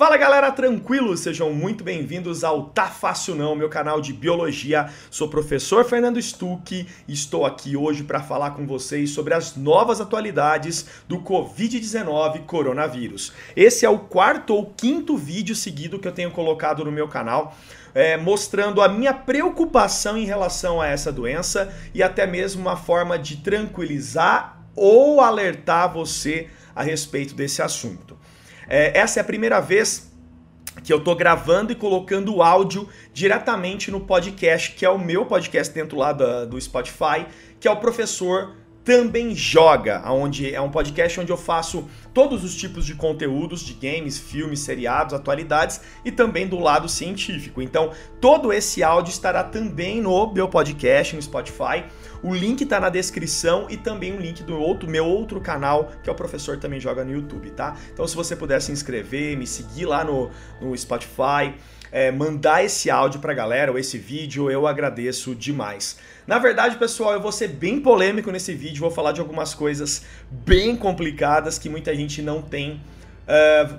Fala galera, tranquilo? Sejam muito bem-vindos ao Tá Fácil Não, meu canal de biologia. Sou o professor Fernando Stuck e estou aqui hoje para falar com vocês sobre as novas atualidades do Covid-19 coronavírus. Esse é o quarto ou quinto vídeo seguido que eu tenho colocado no meu canal, mostrando a minha preocupação em relação a essa doença e até mesmo uma forma de tranquilizar ou alertar você a respeito desse assunto. Essa é a primeira vez que eu tô gravando e colocando o áudio diretamente no podcast, que é o meu podcast dentro lá do Spotify, que é o Professor Também Joga, onde é um podcast onde eu faço todos os tipos de conteúdos, de games, filmes, seriados, atualidades e também do lado científico. Então, todo esse áudio estará também no meu podcast, no Spotify. O link tá na descrição e também o link do meu outro canal, que é o Professor Também Joga no YouTube, tá? Então, se você puder se inscrever, me seguir lá no Spotify, mandar esse áudio pra galera ou esse vídeo, eu agradeço demais. Na verdade, pessoal, eu vou ser bem polêmico nesse vídeo, vou falar de algumas coisas bem complicadas que muita gente não tem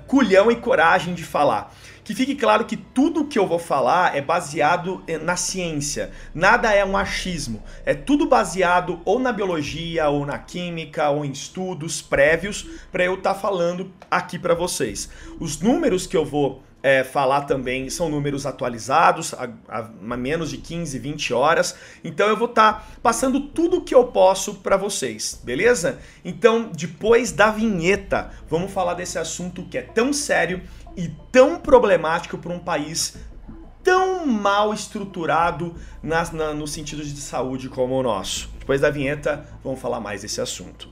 culhão e coragem de falar. Que fique claro que tudo que eu vou falar é baseado na ciência, nada é um achismo, é tudo baseado ou na biologia, ou na química, ou em estudos prévios, para eu estar falando aqui para vocês. Os números que eu vou falar também são números atualizados, a menos de 15, 20 horas, então eu vou estar passando tudo o que eu posso para vocês, beleza? Então, depois da vinheta, vamos falar desse assunto que é tão sério e tão problemático para um país tão mal estruturado no sentido de saúde como o nosso. Depois da vinheta, vamos falar mais desse assunto.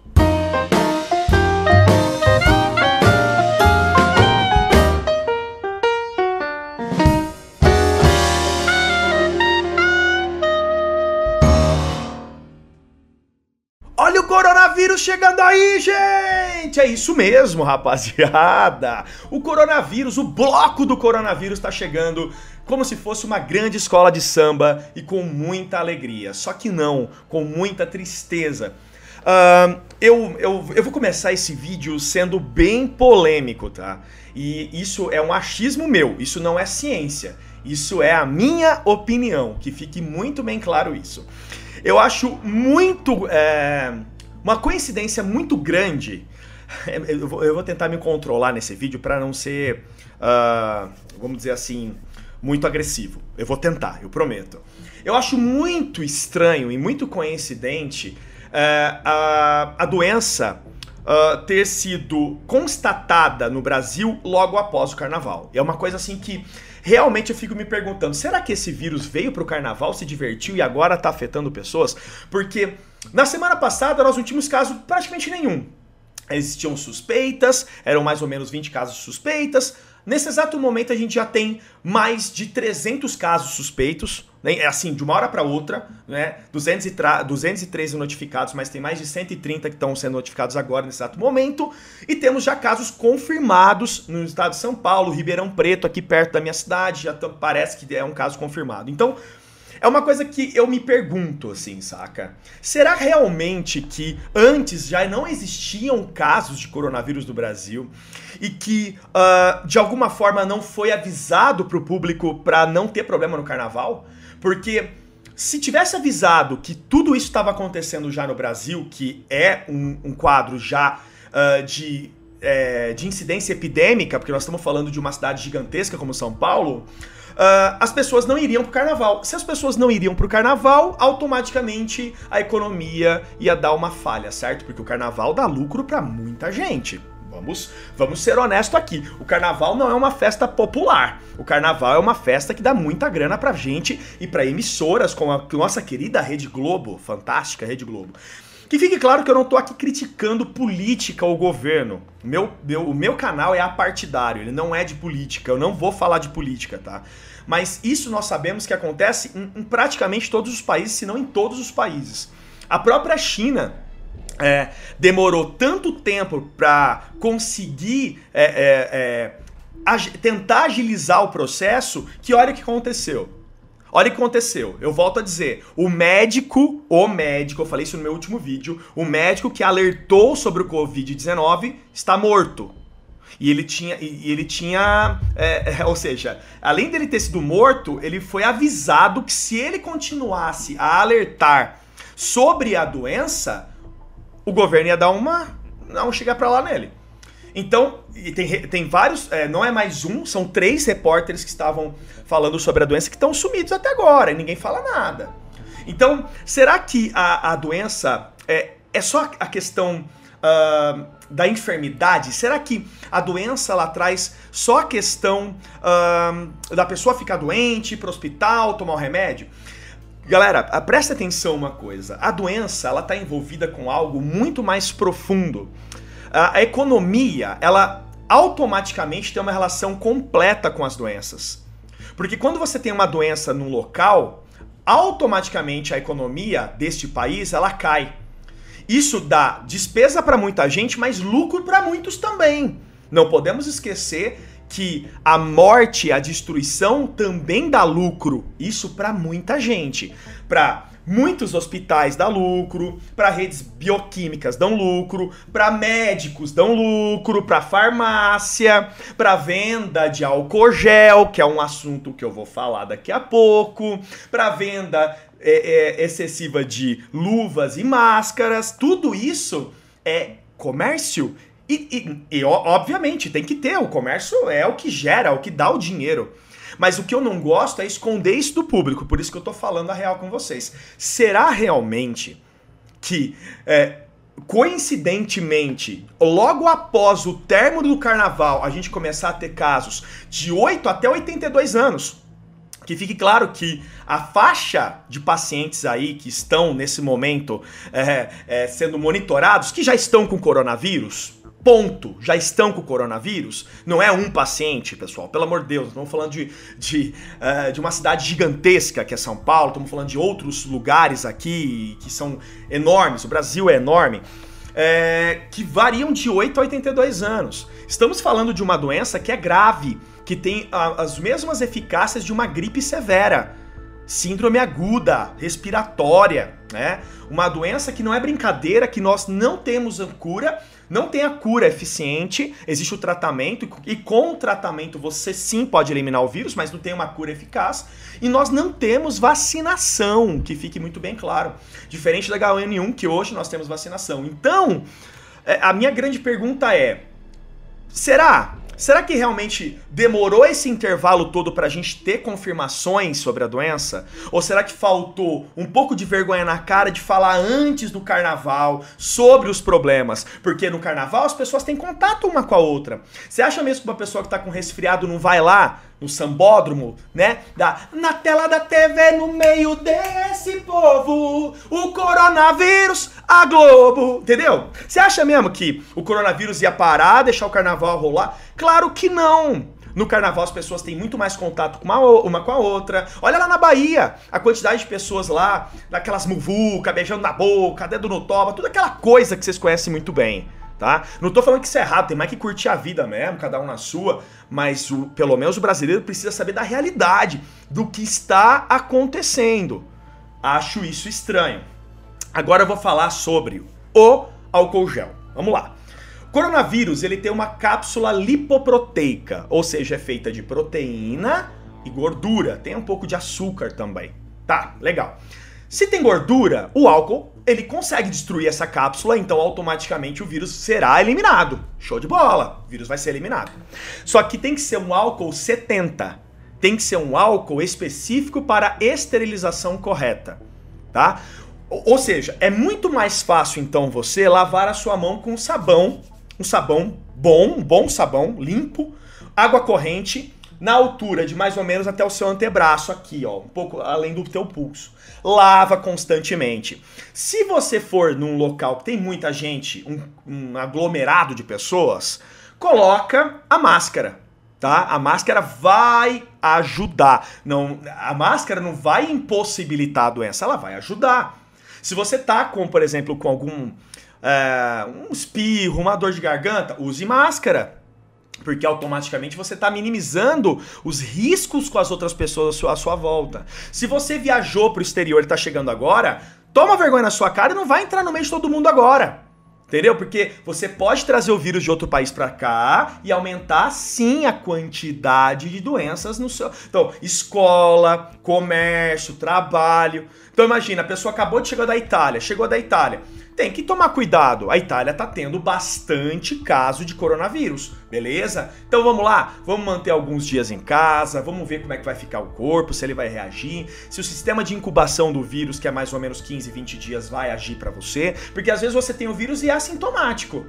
Olha o coronavírus chegando aí, gente! É isso mesmo, rapaziada! O coronavírus, o bloco do coronavírus tá chegando como se fosse uma grande escola de samba e com muita alegria. Só que não, com muita tristeza. Eu vou começar esse vídeo sendo bem polêmico, tá? E isso é um achismo meu, isso não é ciência. Isso é a minha opinião, que fique muito bem claro isso. Eu acho muito... uma coincidência muito grande. Eu vou tentar me controlar nesse vídeo para não ser, vamos dizer assim, muito agressivo. Eu vou tentar, eu prometo. Eu acho muito estranho e muito coincidente a doença ter sido constatada no Brasil logo após o carnaval. É uma coisa assim que... realmente eu fico me perguntando, será que esse vírus veio pro carnaval, se divertiu e agora tá afetando pessoas? Porque na semana passada nós não tínhamos caso praticamente nenhum. Existiam suspeitas, eram mais ou menos 20 casos suspeitas. Nesse exato momento a gente já tem mais de 300 casos suspeitos, né? Assim, de uma hora para outra, né? 213 notificados, mas tem mais de 130 que estão sendo notificados agora nesse exato momento. E temos já casos confirmados no estado de São Paulo, Ribeirão Preto, aqui perto da minha cidade, já parece que é um caso confirmado. Então, é uma coisa que eu me pergunto, assim, saca? Será realmente que antes já não existiam casos de coronavírus no Brasil e que, de alguma forma, não foi avisado pro público pra não ter problema no carnaval? Porque se tivesse avisado que tudo isso estava acontecendo já no Brasil, que é um quadro já de incidência epidêmica, porque nós estamos falando de uma cidade gigantesca como São Paulo... as pessoas não iriam pro carnaval. Se as pessoas não iriam pro carnaval, automaticamente a economia ia dar uma falha, certo? Porque o carnaval dá lucro pra muita gente. Vamos ser honestos aqui. O carnaval não é uma festa popular. O carnaval é uma festa que dá muita grana pra gente e pra emissoras como a nossa querida Rede Globo, fantástica Rede Globo. Que fique claro que eu não tô aqui criticando política ou governo. O meu canal é apartidário, ele não é de política, eu não vou falar de política, tá? Mas isso nós sabemos que acontece em praticamente todos os países, se não em todos os países. A própria China demorou tanto tempo pra conseguir tentar agilizar o processo, que olha o que aconteceu. Olha o que aconteceu, eu volto a dizer, o médico, eu falei isso no meu último vídeo, o médico que alertou sobre o Covid-19 está morto. Ou seja, além dele ter sido morto, ele foi avisado que se ele continuasse a alertar sobre a doença, o governo ia dar uma... não chegar pra lá nele. Então, tem vários, não é mais um, são 3 repórteres que estavam falando sobre a doença que estão sumidos até agora e ninguém fala nada. Então, será que a doença é só a questão da enfermidade? Será que a doença ela traz só a questão da pessoa ficar doente, ir pro hospital, tomar um remédio? Galera, presta atenção uma coisa. A doença ela tá envolvida com algo muito mais profundo. A economia, ela automaticamente tem uma relação completa com as doenças. Porque quando você tem uma doença num local, automaticamente a economia deste país, ela cai. Isso dá despesa para muita gente, mas lucro para muitos também. Não podemos esquecer que a morte, a destruição também dá lucro. Isso para muita gente. Para muitos hospitais dão lucro, para redes bioquímicas dão lucro, para médicos dão lucro, para farmácia, para venda de álcool gel, que é um assunto que eu vou falar daqui a pouco, para venda excessiva de luvas e máscaras. Tudo isso é comércio. E obviamente tem que ter, o comércio é o que gera, o que dá o dinheiro. Mas o que eu não gosto é esconder isso do público, por isso que eu tô falando a real com vocês. Será realmente que, coincidentemente, logo após o término do carnaval, a gente começar a ter casos de 8 até 82 anos? Que fique claro que a faixa de pacientes aí que estão nesse momento sendo monitorados, que já estão com coronavírus... Ponto. Já estão com o coronavírus? Não é um paciente, pessoal. Pelo amor de Deus, estamos falando de uma cidade gigantesca que é São Paulo, estamos falando de outros lugares aqui que são enormes, o Brasil é enorme, que variam de 8 a 82 anos. Estamos falando de uma doença que é grave, que tem as mesmas eficácias de uma gripe severa, síndrome aguda, respiratória, né? Uma doença que não é brincadeira, que nós não temos a cura, não tem a cura eficiente, existe o tratamento, e com o tratamento você sim pode eliminar o vírus, mas não tem uma cura eficaz, e nós não temos vacinação, que fique muito bem claro, diferente da H1N1, que hoje nós temos vacinação. Então, a minha grande pergunta é, será que realmente demorou esse intervalo todo pra gente ter confirmações sobre a doença? Ou será que faltou um pouco de vergonha na cara de falar antes do carnaval sobre os problemas? Porque no carnaval as pessoas têm contato uma com a outra. Você acha mesmo que uma pessoa que tá com resfriado não vai lá no sambódromo, né? Na tela da TV, no meio desse povo, o coronavírus, a Globo, entendeu? Você acha mesmo que o coronavírus ia parar, deixar o carnaval rolar? Claro que não! No carnaval as pessoas têm muito mais contato com uma com a outra. Olha lá na Bahia, a quantidade de pessoas lá, naquelas muvuca, beijando na boca, dedo no toba, toda aquela coisa que vocês conhecem muito bem, tá? Não tô falando que isso é errado, tem mais que curtir a vida mesmo, cada um na sua, mas pelo menos o brasileiro precisa saber da realidade, do que está acontecendo. Acho isso estranho. Agora eu vou falar sobre o álcool gel. Vamos lá. Coronavírus, ele tem uma cápsula lipoproteica, ou seja, é feita de proteína e gordura. Tem um pouco de açúcar também. Tá, legal. Se tem gordura, o álcool, ele consegue destruir essa cápsula, então automaticamente o vírus será eliminado. Show de bola, o vírus vai ser eliminado. Só que tem que ser um álcool 70. Tem que ser um álcool específico para a esterilização correta, tá? Ou seja, é muito mais fácil, então, você lavar a sua mão com sabão. Um sabão bom, um bom sabão, limpo, água corrente, na altura de mais ou menos até o seu antebraço aqui, ó, um pouco além do teu pulso. Lava constantemente. Se você for num local que tem muita gente, um aglomerado de pessoas, coloca a máscara, tá? A máscara vai ajudar. Não, a máscara não vai impossibilitar a doença, ela vai ajudar. Se você tá com, por exemplo, com algum... um espirro, uma dor de garganta, use máscara, porque automaticamente você está minimizando os riscos com as outras pessoas à sua volta. Se você viajou para o exterior e está chegando agora, toma vergonha na sua cara e não vai entrar no meio de todo mundo agora. Entendeu? Porque você pode trazer o vírus de outro país para cá e aumentar, sim, a quantidade de doenças no seu... Então, escola, comércio, trabalho... Então, imagina, a pessoa acabou de chegar da Itália, tem que tomar cuidado. A Itália tá tendo bastante caso de coronavírus, beleza? Então vamos lá, vamos manter alguns dias em casa, vamos ver como é que vai ficar o corpo, se ele vai reagir, se o sistema de incubação do vírus, que é mais ou menos 15, 20 dias, vai agir pra você, porque às vezes você tem o vírus e é assintomático.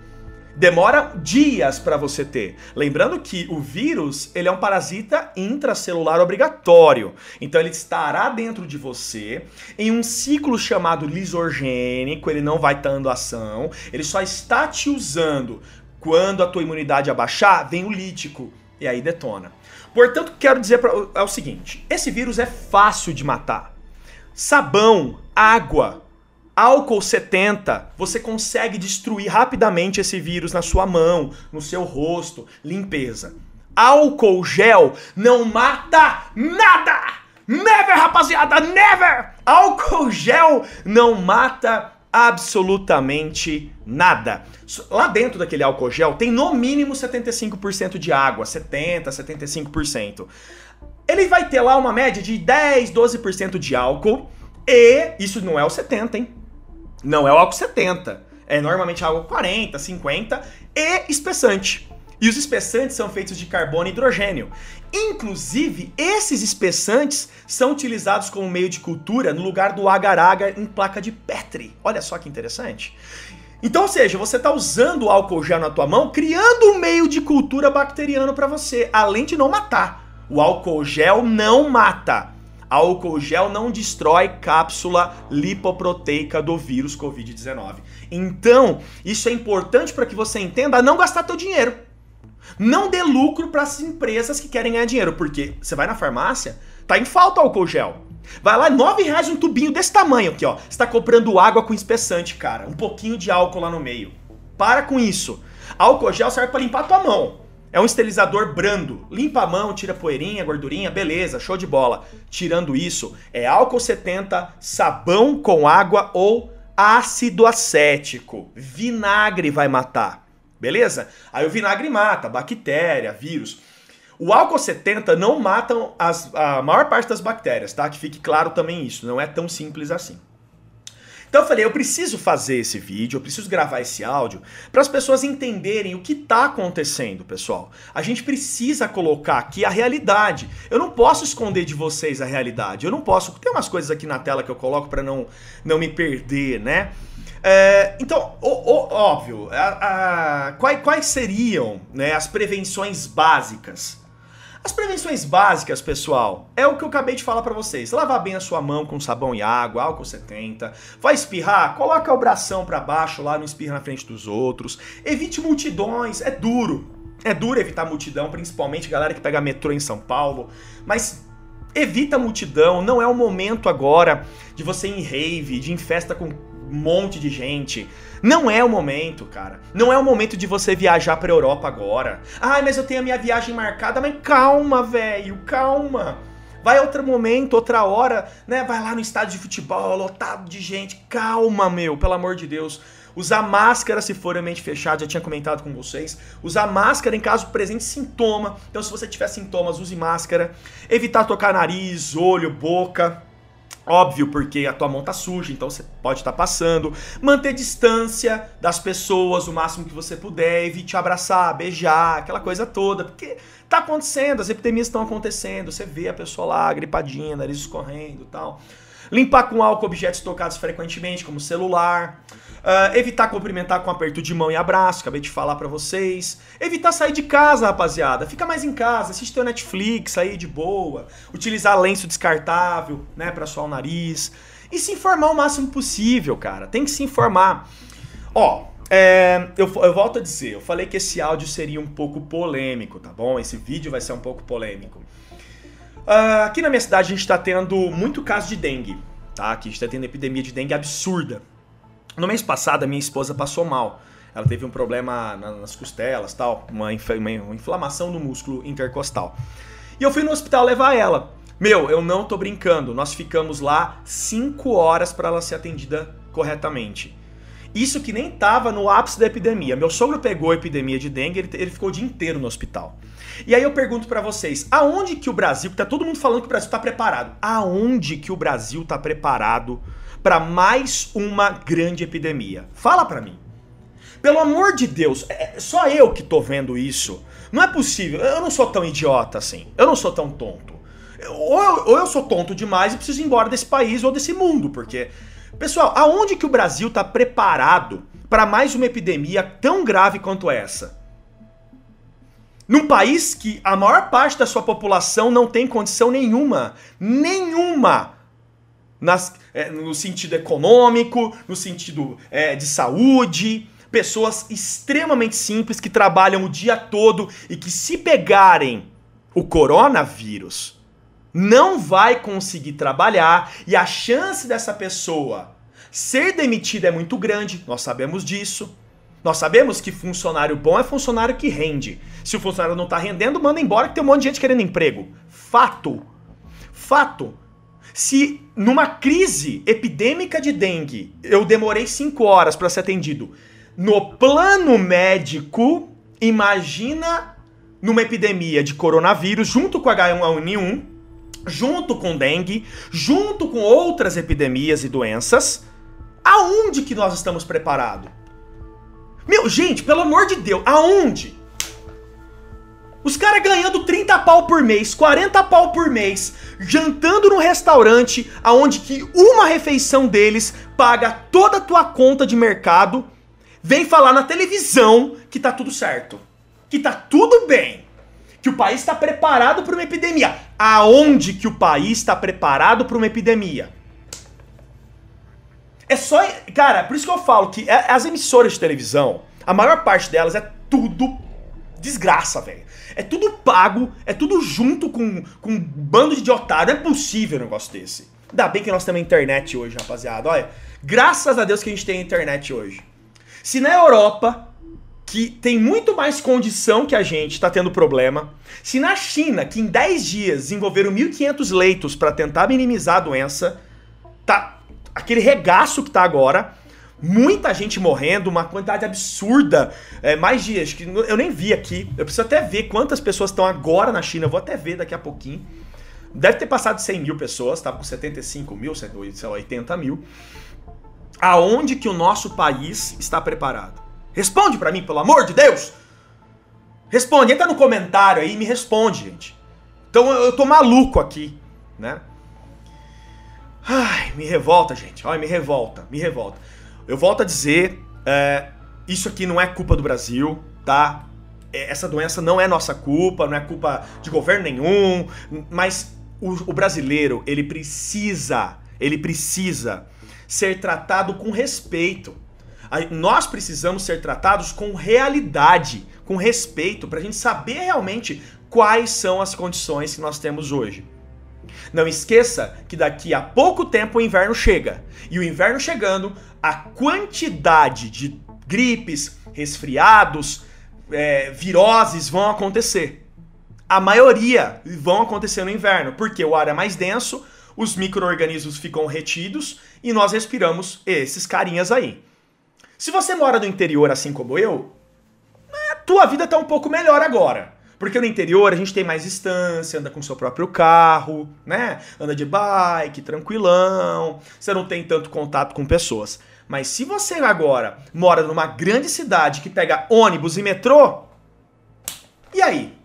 Demora dias para você ter. Lembrando que o vírus, ele é um parasita intracelular obrigatório. Então ele estará dentro de você em um ciclo chamado lisogênico, ele não vai estar dando ação, ele só está te usando. Quando a tua imunidade abaixar, vem o lítico e aí detona. Portanto, quero dizer é o seguinte, esse vírus é fácil de matar. Sabão, água... Álcool 70, você consegue destruir rapidamente esse vírus na sua mão, no seu rosto, limpeza. Álcool gel não mata nada! Never, rapaziada, never! Álcool gel não mata absolutamente nada. Lá dentro daquele álcool gel tem no mínimo 75% de água, 70%, 75%. Ele vai ter lá uma média de 10%, 12% de álcool e isso não é o 70%, hein? Não é o álcool 70, é normalmente álcool 40, 50 e espessante. E os espessantes são feitos de carbono e hidrogênio. Inclusive, esses espessantes são utilizados como meio de cultura no lugar do agar-agar em placa de Petri. Olha só que interessante. Então, ou seja, você está usando o álcool gel na tua mão, criando um meio de cultura bacteriano para você, além de não matar. O álcool gel não mata. Álcool gel não destrói cápsula lipoproteica do vírus Covid-19. Então, isso é importante para que você entenda não gastar teu dinheiro. Não dê lucro para as empresas que querem ganhar dinheiro, porque você vai na farmácia, tá em falta álcool gel. Vai lá, R$9 um tubinho desse tamanho aqui, ó. Você tá comprando água com espessante, cara. Um pouquinho de álcool lá no meio. Para com isso. Álcool gel serve para limpar a tua mão. É um esterilizador brando, limpa a mão, tira poeirinha, gordurinha, beleza, show de bola. Tirando isso, é álcool 70, sabão com água ou ácido acético. Vinagre vai matar, beleza? Aí o vinagre mata, bactéria, vírus. O álcool 70 não mata a maior parte das bactérias, tá? Que fique claro também isso, não é tão simples assim. Então eu falei, eu preciso fazer esse vídeo, eu preciso gravar esse áudio para as pessoas entenderem o que está acontecendo, pessoal. A gente precisa colocar aqui a realidade. Eu não posso esconder de vocês a realidade. Eu não posso... Tem umas coisas aqui na tela que eu coloco para não me perder, né? Então, óbvio, quais seriam, né, as prevenções básicas? As prevenções básicas, pessoal, é o que eu acabei de falar pra vocês. Lavar bem a sua mão com sabão e água, álcool 70. Vai espirrar? Coloca o bração pra baixo lá, não espirra na frente dos outros. Evite multidões, é duro. É duro evitar multidão, principalmente galera que pega metrô em São Paulo. Mas evita a multidão, não é o momento agora de você ir em rave, de ir em festa com um monte de gente. Não é o momento, cara. Não é o momento de você viajar pra Europa agora. Ah, mas eu tenho a minha viagem marcada. Mas calma, velho, calma. Vai outro momento, outra hora, né? Vai lá no estádio de futebol, lotado de gente. Calma, meu, pelo amor de Deus. Usar máscara se for ambiente fechado, já tinha comentado com vocês. Usar máscara em caso presente sintoma. Então, se você tiver sintomas, use máscara. Evitar tocar nariz, olho, boca. Óbvio, porque a tua mão tá suja, então você pode estar passando. Manter distância das pessoas o máximo que você puder, evite abraçar, beijar, aquela coisa toda, porque tá acontecendo, as epidemias estão acontecendo, você vê a pessoa lá gripadinha, nariz escorrendo e tal. Limpar com álcool objetos tocados frequentemente, como celular. Evitar cumprimentar com aperto de mão e abraço, acabei de falar pra vocês. Evitar sair de casa, rapaziada. Fica mais em casa, assiste teu Netflix aí de boa. Utilizar lenço descartável, né, pra suar o nariz. E se informar o máximo possível, cara. Tem que se informar. Ó, eu volto a dizer, eu falei que esse áudio seria um pouco polêmico, tá bom? Esse vídeo vai ser um pouco polêmico. Aqui na minha cidade a gente tá tendo muito caso de dengue, tá? Aqui a gente tá tendo epidemia de dengue absurda. No mês passado, a minha esposa passou mal. Ela teve um problema nas costelas, tal, uma inflamação no músculo intercostal. E eu fui no hospital levar ela. Meu, eu não tô brincando. Nós ficamos lá 5 horas para ela ser atendida corretamente. Isso que nem estava no ápice da epidemia. Meu sogro pegou a epidemia de dengue, ele ficou o dia inteiro no hospital. E aí eu pergunto pra vocês, aonde que o Brasil, que tá todo mundo falando que o Brasil tá preparado, aonde que o Brasil tá preparado pra mais uma grande epidemia? Fala pra mim. Pelo amor de Deus, é só eu que tô vendo isso. Não é possível, eu não sou tão idiota assim, eu não sou tão tonto. Ou eu sou tonto demais e preciso ir embora desse país ou desse mundo, porque... Pessoal, aonde que o Brasil tá preparado para mais uma epidemia tão grave quanto essa? Num país que a maior parte da sua população não tem condição nenhuma, no sentido econômico, no sentido de saúde, pessoas extremamente simples que trabalham o dia todo e que, se pegarem o coronavírus, não vai conseguir trabalhar, e a chance dessa pessoa ser demitida é muito grande, nós sabemos disso. Nós sabemos que funcionário bom é funcionário que rende. Se o funcionário não tá rendendo, manda embora, que tem um monte de gente querendo emprego. Fato. Se numa crise epidêmica de dengue eu demorei 5 horas para ser atendido, no plano médico, imagina numa epidemia de coronavírus, junto com H1N1, junto com dengue, junto com outras epidemias e doenças, aonde que nós estamos preparados? Meu, gente, pelo amor de Deus, aonde? Os caras ganhando 30 pau por mês, 40 pau por mês, jantando num restaurante aonde que uma refeição deles paga toda a tua conta de mercado, vem falar na televisão que tá tudo certo, que tá tudo bem, que o país está preparado para uma epidemia. Aonde que o país está preparado para uma epidemia? É só... Cara, por isso que eu falo que as emissoras de televisão, a maior parte delas é tudo desgraça, velho. É tudo pago, é tudo junto com um bando de otário. Não é possível um negócio desse. Ainda bem que nós temos internet hoje, rapaziada. Olha, graças a Deus que a gente tem internet hoje. Se na Europa... que tem muito mais condição que a gente, tá tendo problema. Se na China, que em 10 dias desenvolveram 1.500 leitos para tentar minimizar a doença, tá aquele regaço que tá agora, muita gente morrendo, uma quantidade absurda, mais dias, que eu nem vi aqui, eu preciso até ver quantas pessoas estão agora na China, eu vou até ver daqui a pouquinho. Deve ter passado 100 mil pessoas, tá com 75 mil, 80 mil. Aonde que o nosso país está preparado? Responde pra mim, pelo amor de Deus! Responde, entra no comentário aí e me responde, gente. Então eu tô maluco aqui, né? Ai, me revolta, gente. Ai, me revolta. Eu volto a dizer, isso aqui não é culpa do Brasil, tá? Essa doença não é nossa culpa, não é culpa de governo nenhum, mas o brasileiro, ele precisa ser tratado com respeito. Nós precisamos ser tratados com realidade, com respeito, pra gente saber realmente quais são as condições que nós temos hoje. Não esqueça que daqui a pouco tempo o inverno chega. E o inverno chegando, a quantidade de gripes, resfriados, viroses vão acontecer. A maioria vão acontecer no inverno, porque o ar é mais denso, os micro-organismos ficam retidos e nós respiramos esses carinhas aí. Se você mora no interior assim como eu, a tua vida tá um pouco melhor agora. Porque no interior a gente tem mais distância, anda com seu próprio carro, né? Anda de bike, tranquilão, você não tem tanto contato com pessoas. Mas se você agora mora numa grande cidade que pega ônibus e metrô, e aí?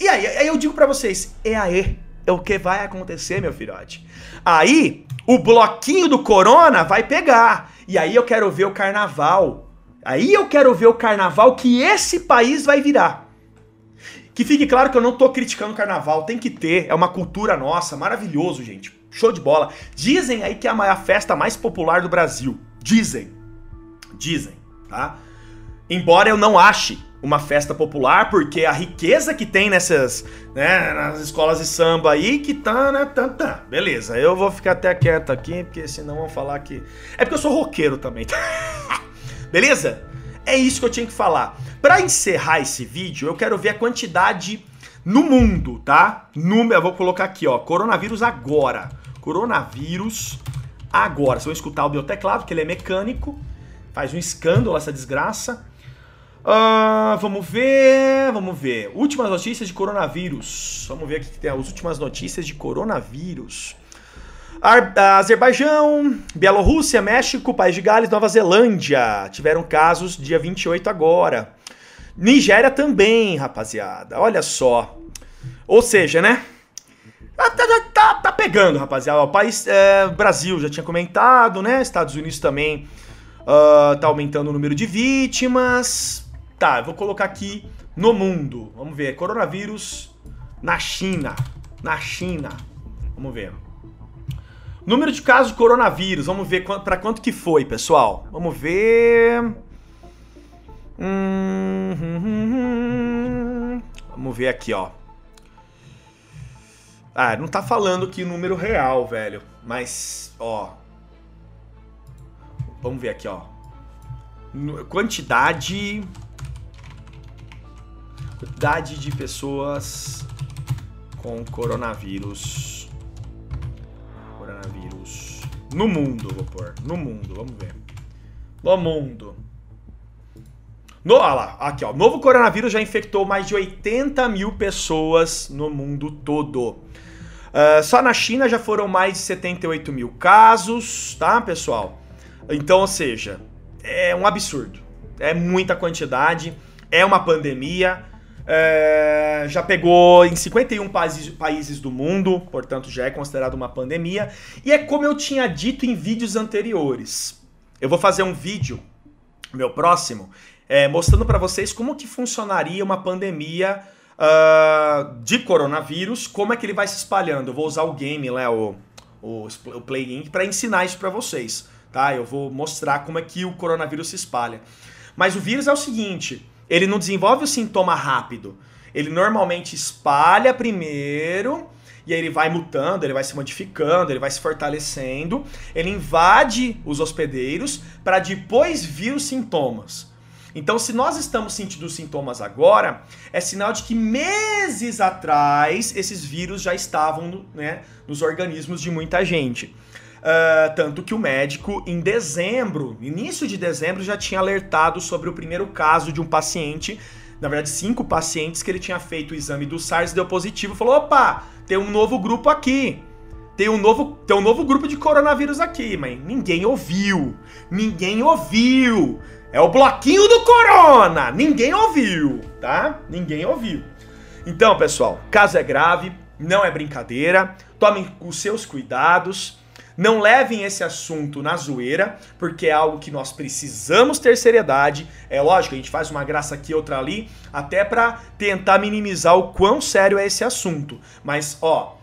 E aí? Aí eu digo pra vocês, é o que vai acontecer, meu filhote. Aí o bloquinho do corona vai pegar. E aí eu quero ver o carnaval. Aí eu quero ver o carnaval que esse país vai virar. Que fique claro que eu não tô criticando o carnaval. Tem que ter. É uma cultura nossa. Maravilhoso, gente. Show de bola. Dizem aí que é a festa mais popular do Brasil. Dizem, tá? Embora eu não ache uma festa popular, porque a riqueza que tem nessas, né, nas escolas de samba aí, que tá. Beleza, eu vou ficar até quieto aqui, porque senão vão falar que... É porque eu sou roqueiro também. Beleza? É isso que eu tinha que falar. Pra encerrar esse vídeo, eu quero ver a quantidade no mundo, tá? Eu vou colocar aqui, ó, coronavírus agora. Coronavírus agora. Vocês vão escutar o meu teclado, que ele é mecânico. Faz um escândalo essa desgraça. Vamos ver. Últimas notícias de coronavírus. Vamos ver aqui que tem as últimas notícias de coronavírus. Azerbaijão, Bielorrússia, México, País de Gales, Nova Zelândia. Tiveram casos dia 28 agora. Nigéria também, rapaziada. Olha só. Ou seja, né? Tá pegando, rapaziada. O país, Brasil já tinha comentado, né? Estados Unidos também. Tá aumentando o número de vítimas. Tá, eu vou colocar aqui no mundo. Vamos ver. Coronavírus na China. Na China. Vamos ver. Número de casos de coronavírus. Vamos ver pra quanto que foi, pessoal. Vamos ver. Vamos ver aqui, ó. Ah, não tá falando aqui o número real, velho. Mas, ó. Vamos ver aqui, ó. Quantidade de pessoas com coronavírus. Coronavírus. No mundo, vou pôr. No mundo, vamos ver. No mundo. Olha lá, aqui, ó. Novo coronavírus já infectou mais de 80 mil pessoas no mundo todo. Só na China já foram mais de 78 mil casos, tá, pessoal? Então, ou seja, é um absurdo, é muita quantidade, é uma pandemia, já pegou em 51 países do mundo, portanto já é considerado uma pandemia. E é como eu tinha dito em vídeos anteriores, eu vou fazer um vídeo, meu próximo, mostrando para vocês como que funcionaria uma pandemia de coronavírus, como é que ele vai se espalhando. Eu vou usar o game, né, o plugin, para ensinar isso para vocês. Tá, eu vou mostrar como é que o coronavírus se espalha. Mas o vírus é o seguinte, ele não desenvolve o sintoma rápido. Ele normalmente espalha primeiro, e aí ele vai mutando, ele vai se modificando, ele vai se fortalecendo. Ele invade os hospedeiros para depois vir os sintomas. Então, se nós estamos sentindo os sintomas agora, é sinal de que meses atrás esses vírus já estavam, né, nos organismos de muita gente. Tanto que o médico, em dezembro, início de dezembro, já tinha alertado sobre o primeiro caso de um paciente, na verdade 5 pacientes, que ele tinha feito o exame do SARS, deu positivo, falou, opa, tem um novo grupo aqui, tem um novo grupo de coronavírus aqui, mas ninguém ouviu, é o bloquinho do corona, ninguém ouviu, tá? Ninguém ouviu. Então, pessoal, caso é grave, não é brincadeira, tomem os seus cuidados. Não levem esse assunto na zoeira, porque é algo que nós precisamos ter seriedade. É lógico, a gente faz uma graça aqui, outra ali, até pra tentar minimizar o quão sério é esse assunto. Mas, ó,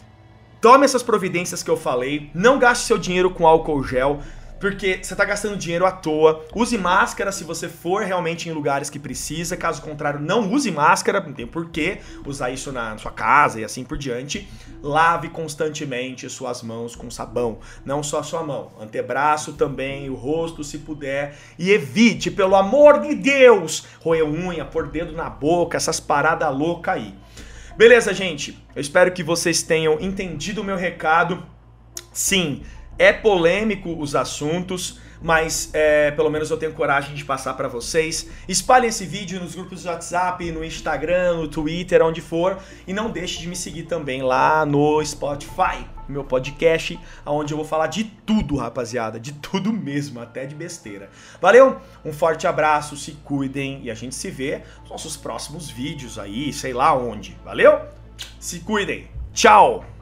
tome essas providências que eu falei, não gaste seu dinheiro com álcool gel, porque você tá gastando dinheiro à toa. Use máscara se você for realmente em lugares que precisa, caso contrário, não use máscara, não tem porquê usar isso na sua casa e assim por diante. Lave constantemente suas mãos com sabão, não só a sua mão, antebraço também, o rosto se puder, e evite, pelo amor de Deus, roer unha, pôr dedo na boca, essas paradas loucas aí. Beleza, gente? Eu espero que vocês tenham entendido o meu recado. Sim, é polêmico os assuntos, mas pelo menos eu tenho coragem de passar para vocês. Espalhe esse vídeo nos grupos do WhatsApp, no Instagram, no Twitter, onde for. E não deixe de me seguir também lá no Spotify, meu podcast, onde eu vou falar de tudo, rapaziada. De tudo mesmo, até de besteira. Valeu? Um forte abraço, se cuidem e a gente se vê nos nossos próximos vídeos aí, sei lá onde. Valeu? Se cuidem. Tchau!